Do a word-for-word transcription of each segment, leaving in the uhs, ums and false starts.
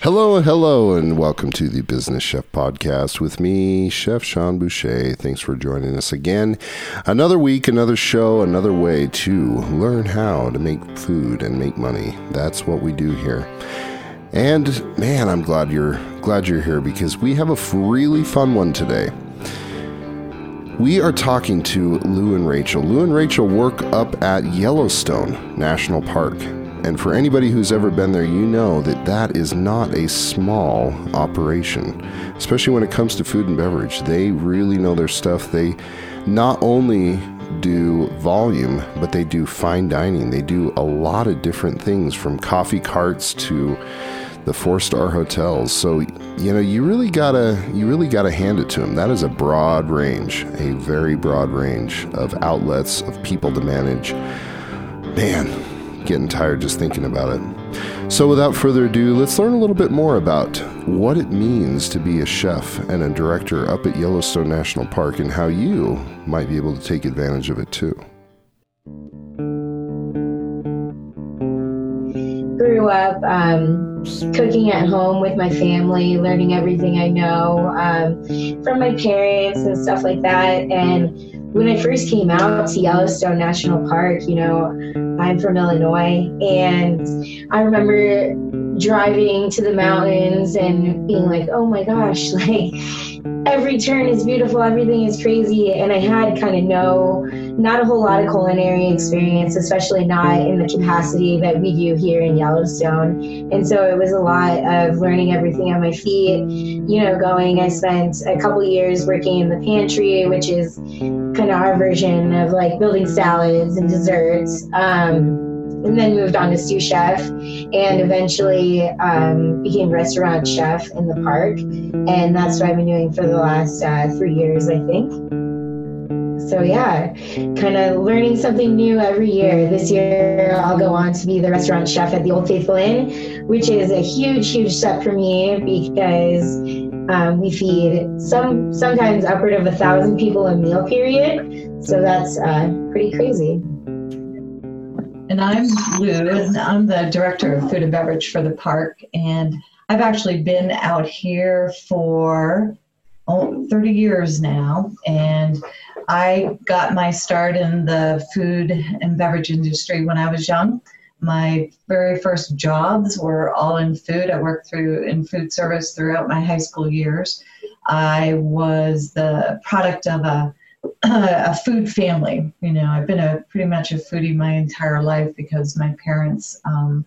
Hello, hello, and welcome to the Business Chef Podcast with me, Chef Sean Boucher. Thanks for joining us again. Another week, another show, another way to learn how to make food and make money. That's what we do here. And man, I'm glad you're glad you're here because we have a really fun one today. We are talking to Lou and Rachel. Lou and Rachel work up at Yellowstone National Park. And for anybody who's ever been there, you know that that is not a small operation, especially when it comes to food and beverage. They really know their stuff. They not only do volume, but they do fine dining. They do a lot of different things, from coffee carts to the four-star hotels. So, you know, you really gotta, you really gotta hand it to them. That is a broad range, a very broad range of outlets, of people to manage. Man, getting tired just thinking about it. So without further ado, let's learn a little bit more about what it means to be a chef and a director up at Yellowstone National Park and how you might be able to take advantage of it too. Grew up um, cooking at home with my family, learning everything I know um, from my parents and stuff like that. And when I first came out to Yellowstone National Park, you know, I'm from Illinois, and I remember driving to the mountains and being like, oh my gosh, like every turn is beautiful, everything is crazy. And I had kind of no, not a whole lot of culinary experience, especially not in the capacity that we do here in Yellowstone. And so it was a lot of learning everything on my feet, you know, going, I spent a couple years working in the pantry, which is kind of our version of like building salads and desserts. Um, And then moved on to sous chef, and eventually um, became restaurant chef in the park, and that's what I've been doing for the last uh, three years, I think. So yeah, kind of learning something new every year. This year, I'll go on to be the restaurant chef at the Old Faithful Inn, which is a huge, huge step for me because Um, we feed some sometimes upward of a thousand people a meal period, so that's uh, pretty crazy. And I'm Lou, and I'm the director of food and beverage for the park. And I've actually been out here for oh, thirty years now. And I got my start in the food and beverage industry when I was young. My very first jobs were all in food. I worked through in food service throughout my high school years. I was the product of a a food family. You know, I've been a pretty much a foodie my entire life because my parents um,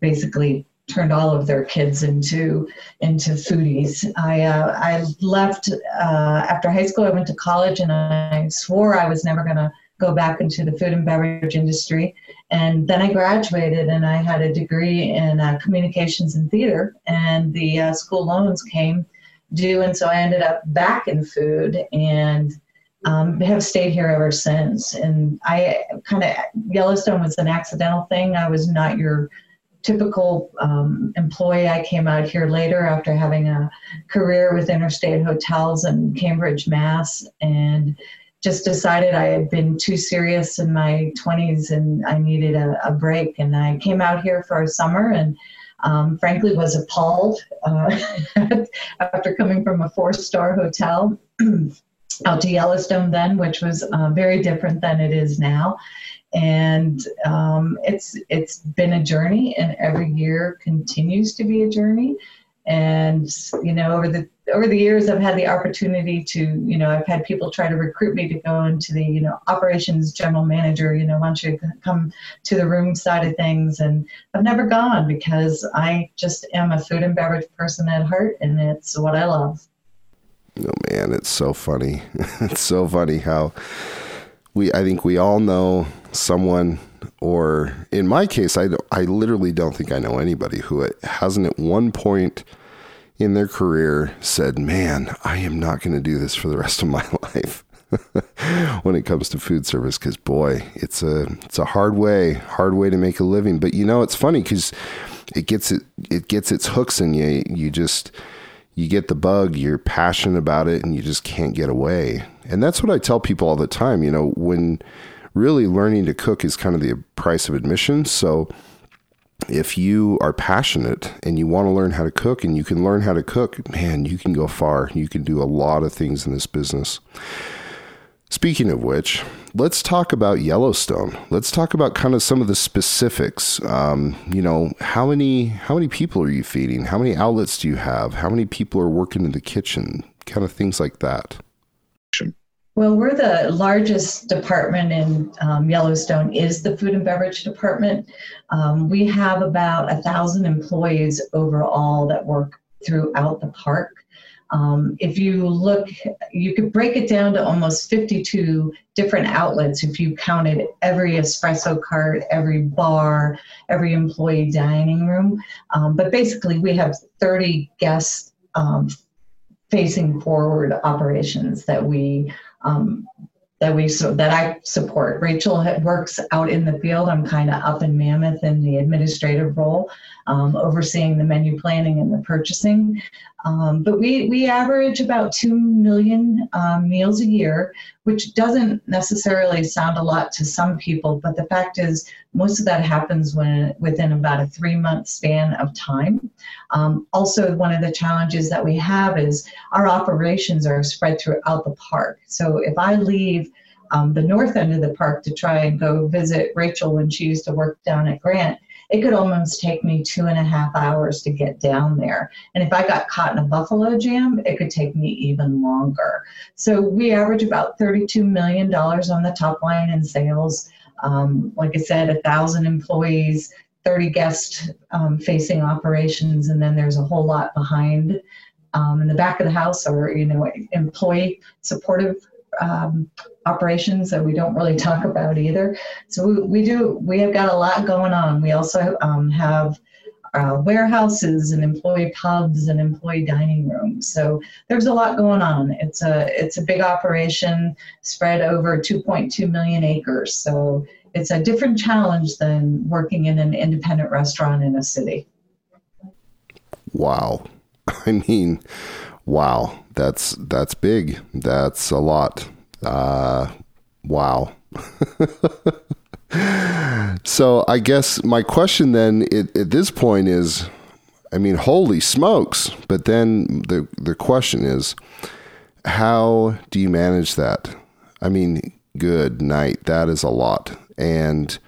basically turned all of their kids into into foodies. I uh, I left uh, after high school. I went to college and I swore I was never going to go back into the food and beverage industry. And then I graduated and I had a degree in uh, communications and theater, and the uh, school loans came due. And so I ended up back in food and Um, have stayed here ever since. And I kind of, Yellowstone was an accidental thing. I was not your typical um, employee. I came out here later after having a career with Interstate Hotels in Cambridge, Mass, and just decided I had been too serious in my twenties and I needed a, a break. And I came out here for a summer and Um, frankly, was appalled uh, after coming from a four-star hotel out to Yellowstone then, which was uh, very different than it is now. And um, it's it's been a journey, and every year continues to be a journey. And, you know, over the over the years, I've had the opportunity to, you know, I've had people try to recruit me to go into the, you know, operations general manager, you know, why don't you come to the room side of things. And I've never gone because I just am a food and beverage person at heart, and it's what I love. Oh, man, it's so funny. It's so funny how we, I think we all know someone, or in my case, I, I literally don't think I know anybody who hasn't at one point in their career said, man, I am not going to do this for the rest of my life when it comes to food service. Because boy, it's a it's a hard way, hard way to make a living. But you know, it's funny because it gets it it gets its hooks in you. You just you get the bug. You're passionate about it, and you just can't get away. And that's what I tell people all the time. You know, when really learning to cook is kind of the price of admission. So if you are passionate and you want to learn how to cook and you can learn how to cook, man, you can go far. You can do a lot of things in this business. Speaking of which, let's talk about Yellowstone. Let's talk about kind of some of the specifics. Um, you know, how many how many people are you feeding? How many outlets do you have? How many people are working in the kitchen? Kind of things like that. Well, we're the largest department in um, Yellowstone is the food and beverage department. Um, we have about a thousand employees overall that work throughout the park. Um, if you look, you could break it down to almost fifty-two different outlets if you counted every espresso cart, every bar, every employee dining room. Um, but basically, we have thirty guest um, facing forward operations that we um, that we so that I support. Rachel works out in the field. I'm kind of up in Mammoth in the administrative role, um, overseeing the menu planning and the purchasing. Um, but we, we average about two million um, meals a year, which doesn't necessarily sound a lot to some people, but the fact is most of that happens when within about a three-month span of time. Um, also, one of the challenges that we have is our operations are spread throughout the park. So if I leave um, the north end of the park to try and go visit Rachel when she used to work down at Grant, it could almost take me two and a half hours to get down there. And if I got caught in a buffalo jam, it could take me even longer. So we average about thirty-two million dollars on the top line in sales. Um, like I said, one thousand employees, thirty guest-facing um, operations, and then there's a whole lot behind. Um, in the back of the house or, you know, employee supportive um, operations that we don't really talk about either. So we, we do, we have got a lot going on. We also um, have uh, warehouses and employee pubs and employee dining rooms. So there's a lot going on. It's a, it's a big operation spread over two point two million acres. So it's a different challenge than working in an independent restaurant in a city. Wow. I mean, wow, that's, that's big. That's a lot. Uh, wow. So I guess my question then it, at this point is, I mean, holy smokes. But then the, the question is, how do you manage that? I mean, good night. That is a lot. And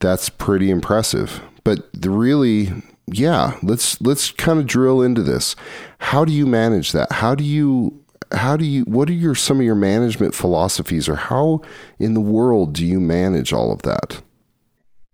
that's pretty impressive, but the really, yeah, let's, let's kind of drill into this. How do you manage that? How do you, How do you, what are your, some of your management philosophies, or how in the world do you manage all of that?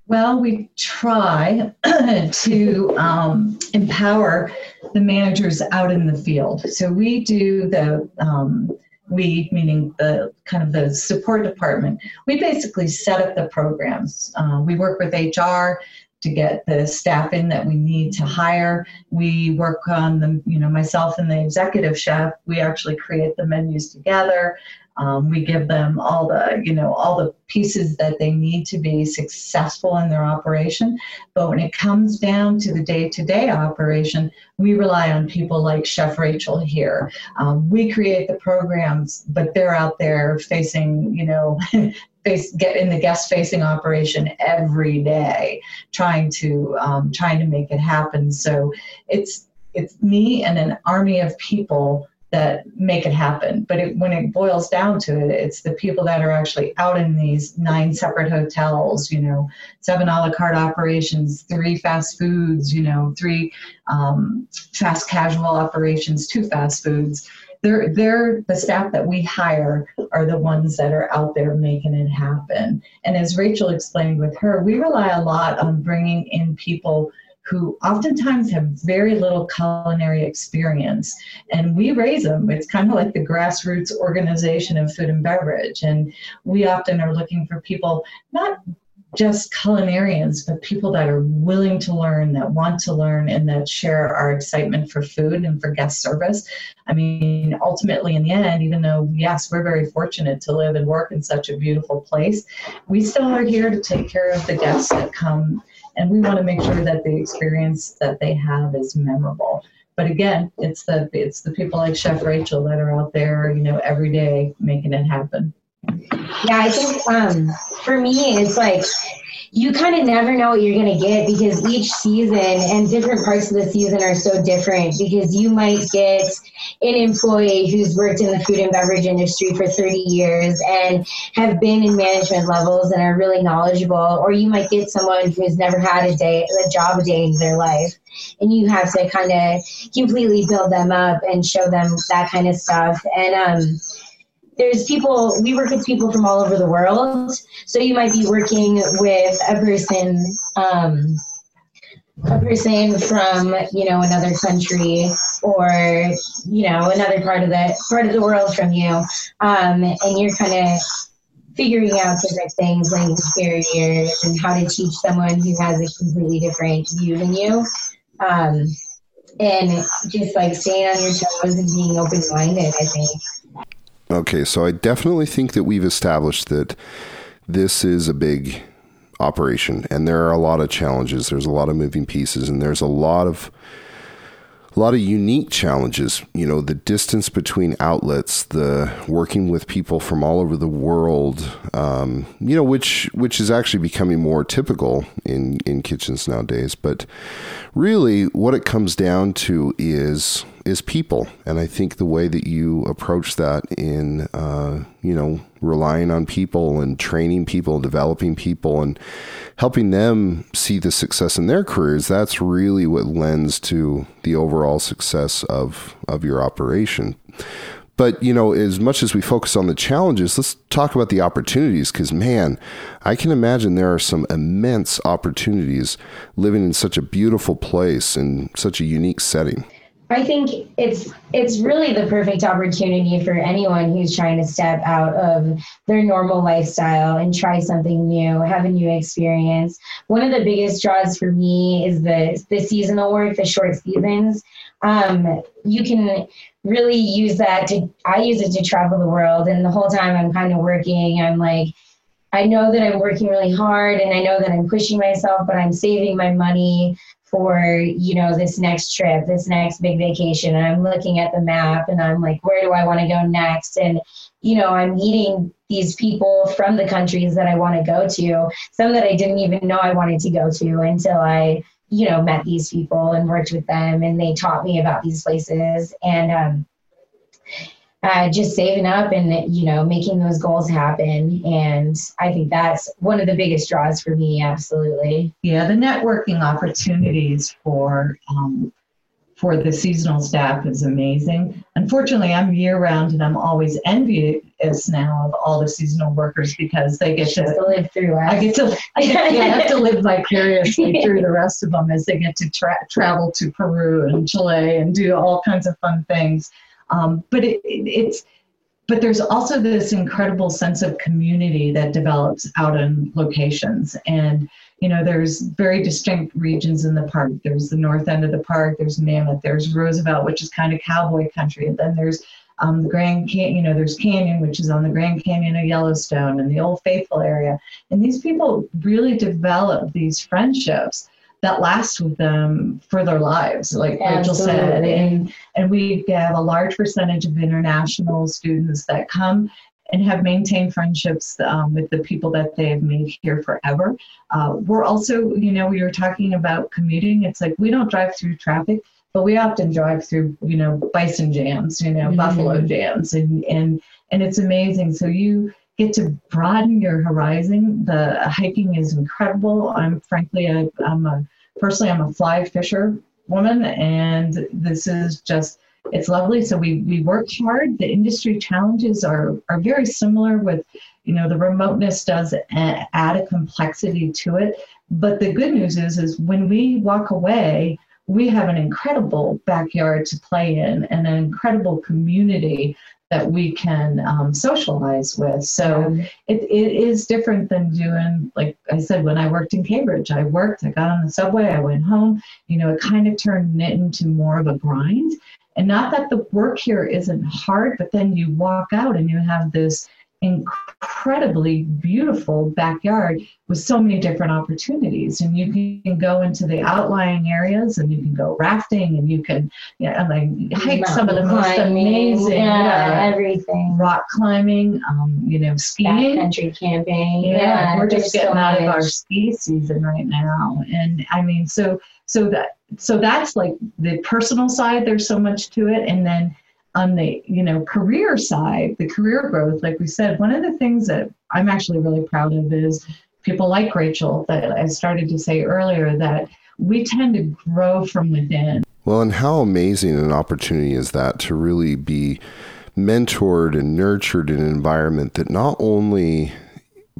Well, we try to um, empower the managers out in the field. So we do the, um, we, meaning the kind of the support department, we basically set up the programs. Uh, we work with H R to get the staff in that we need to hire. We work on the, you know, myself and the executive chef, we actually create the menus together. Um, we give them all the, you know, all the pieces that they need to be successful in their operation. But when it comes down to the day-to-day operation, we rely on people like Chef Rachel here. Um, we create the programs, but they're out there facing, you know, face, get in the guest-facing operation every day, trying to um, trying to make it happen. So it's it's me and an army of people that make it happen. But it, when it boils down to it, it's the people that are actually out in these nine separate hotels, you know, seven a la carte operations, three fast foods, you know, three um, fast casual operations, two fast foods. They're, they're the staff that we hire are the ones that are out there making it happen. And as Rachel explained with her, we rely a lot on bringing in people who oftentimes have very little culinary experience, and we raise them. It's kind of like the grassroots organization of food and beverage, and we often are looking for people not just culinarians, but people that are willing to learn, that want to learn, and that share our excitement for food and for guest service. I mean, ultimately in the end, even though, yes, we're very fortunate to live and work in such a beautiful place, we still are here to take care of the guests that come, and we want to make sure that the experience that they have is memorable. But again, it's the it's the people like Chef Rachel that are out there, you know, every day making it happen. Yeah, I think um, for me, it's like you kind of never know what you're going to get, because each season and different parts of the season are so different, because you might get an employee who's worked in the food and beverage industry for thirty years and have been in management levels and are really knowledgeable, or you might get someone who's never had a day, a job a day in their life, and you have to kind of completely build them up and show them that kind of stuff. And um there's people, we work with people from all over the world. So you might be working with a person, um, a person from, you know, another country, or, you know, another part of the, part of the world from you. Um, and you're kind of figuring out different things, language barriers, and how to teach someone who has a completely different view than you. Um, and just like staying on your toes and being open-minded, I think. Okay, so I definitely think that we've established that this is a big operation, and there are a lot of challenges. There's a lot of moving pieces, and there's a lot of a lot of unique challenges. You know, the distance between outlets, the working with people from all over the world, um, you know, which which is actually becoming more typical in, in kitchens nowadays. But really what it comes down to is is people. And I think the way that you approach that in, uh, you know, relying on people and training people, developing people and helping them see the success in their careers, that's really what lends to the overall success of, of your operation. But, you know, as much as we focus on the challenges, let's talk about the opportunities, because, man, I can imagine there are some immense opportunities living in such a beautiful place and such a unique setting. I think it's it's really the perfect opportunity for anyone who's trying to step out of their normal lifestyle and try something new, have a new experience. One of the biggest draws for me is the, the seasonal work, the short seasons. Um, you can really use that to, I use it to travel the world, and the whole time I'm kind of working, I'm like, I know that I'm working really hard and I know that I'm pushing myself, but I'm saving my money for, you know, this next trip, this next big vacation. And I'm looking at the map and I'm like, where do I want to go next? And, you know, I'm meeting these people from the countries that I want to go to, some that I didn't even know I wanted to go to until I, you know, met these people and worked with them, and they taught me about these places. And, um, Uh, just saving up and, you know, making those goals happen. And I think that's one of the biggest draws for me. Absolutely. Yeah. The networking opportunities for, um, for the seasonal staff is amazing. Unfortunately, I'm year round, and I'm always envious now of all the seasonal workers, because they get to, to live through us. I get to, I get, yeah, I have to live vicariously through the rest of them as they get to tra- travel to Peru and Chile and do all kinds of fun things. Um, but it, it, it's, but there's also this incredible sense of community that develops out in locations. And, you know, there's very distinct regions in the park. There's the north end of the park, there's Mammoth, there's Roosevelt, which is kind of cowboy country. And then there's um, the Grand Canyon, you know, there's Canyon, which is on the Grand Canyon of Yellowstone, and the Old Faithful area. And these people really develop these friendships that lasts with them for their lives, like Rachel said. And, and we have a large percentage of international students that come and have maintained friendships um, with the people that they have made here forever. Uh, we're also, you know, we were talking about commuting. It's like, we don't drive through traffic, but we often drive through, you know, bison jams, you know, mm-hmm. buffalo jams, and, and, and it's amazing. So you get to broaden your horizon. The hiking is incredible. I'm frankly, a, I'm a, personally, I'm a fly fisher woman, and this is just, it's lovely. So we, we work hard. The industry challenges are, are very similar with, you know, the remoteness does add a complexity to it. But the good news is, is when we walk away, we have an incredible backyard to play in and an incredible community that we can um, socialize with. So yeah. it, it is different than doing, like I said, when I worked in Cambridge, I worked, I got on the subway, I went home, you know, it kind of turned it into more of a grind. And not that the work here isn't hard, but then you walk out and you have this incredibly beautiful backyard with so many different opportunities, and you can go into the outlying areas and you can go rafting and you can you know, like hike some of the most amazing yeah, yeah, everything rock climbing, um, you know, skiing, backcountry camping. Yeah, yeah we're just getting so out much. of our ski season right now, and I mean, so so that so that's like the personal side. There's so much to it, and then. On the, you know, career side, the career growth, like we said, one of the things that I'm actually really proud of is people like Rachel that I started to say earlier, that we tend to grow from within. Well, and how amazing an opportunity is that to really be mentored and nurtured in an environment that not only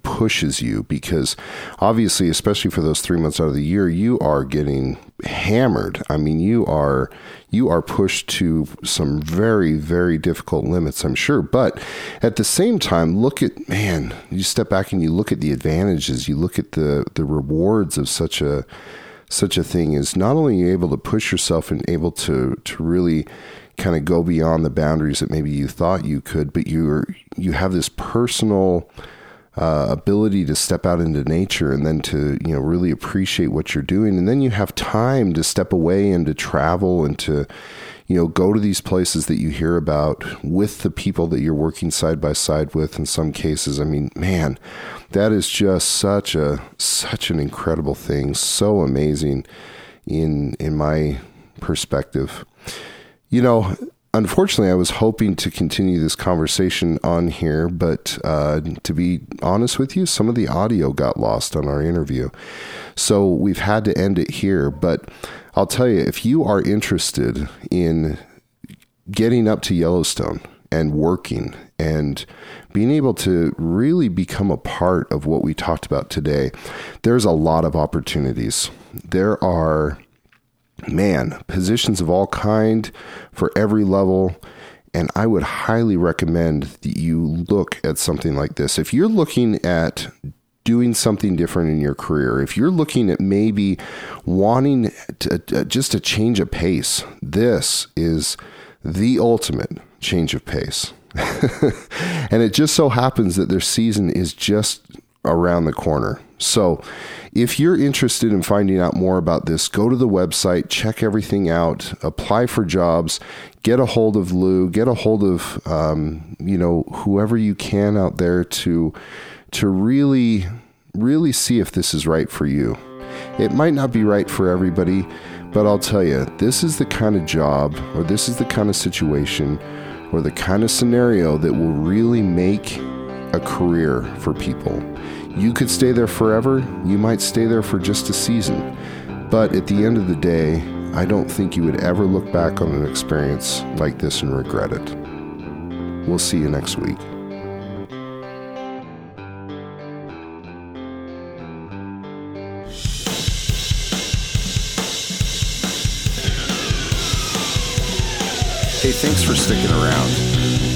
pushes you, because obviously, especially for those three months out of the year, you are getting hammered. I mean, you are you are pushed to some very, very difficult limits, I'm sure. But at the same time, look at, man, you step back and you look at the advantages, you look at the the rewards of such a such a thing. Is not only you're able to push yourself and able to to really kind of go beyond the boundaries that maybe you thought you could, but you're you have this personal Uh, ability to step out into nature and then to, you know, really appreciate what you're doing. And then you have time to step away and to travel and to, you know, go to these places that you hear about with the people that you're working side by side with in some cases. I mean, man, that is just such a, such an incredible thing. So amazing in, in my perspective. You know, unfortunately, I was hoping to continue this conversation on here, but uh, to be honest with you, some of the audio got lost on our interview. So we've had to end it here. But I'll tell you, if you are interested in getting up to Yellowstone and working and being able to really become a part of what we talked about today, there's a lot of opportunities. There are... Man, positions of all kind for every level. And I would highly recommend that you look at something like this. If you're looking at doing something different in your career, if you're looking at maybe wanting to, uh, just a change of pace, this is the ultimate change of pace. And it just so happens that their season is just around the corner. So if you're interested in finding out more about this, go to the website, check everything out, apply for jobs, get a hold of Lou, get a hold of, um, you know, whoever you can out there to, to really, really see if this is right for you. It might not be right for everybody, but I'll tell you, this is the kind of job, or this is the kind of situation, or the kind of scenario that will really make a career for people. You could stay there forever. You might stay there for just a season. But at the end of the day, I don't think you would ever look back on an experience like this and regret it. We'll see you next week. Hey, thanks for sticking around.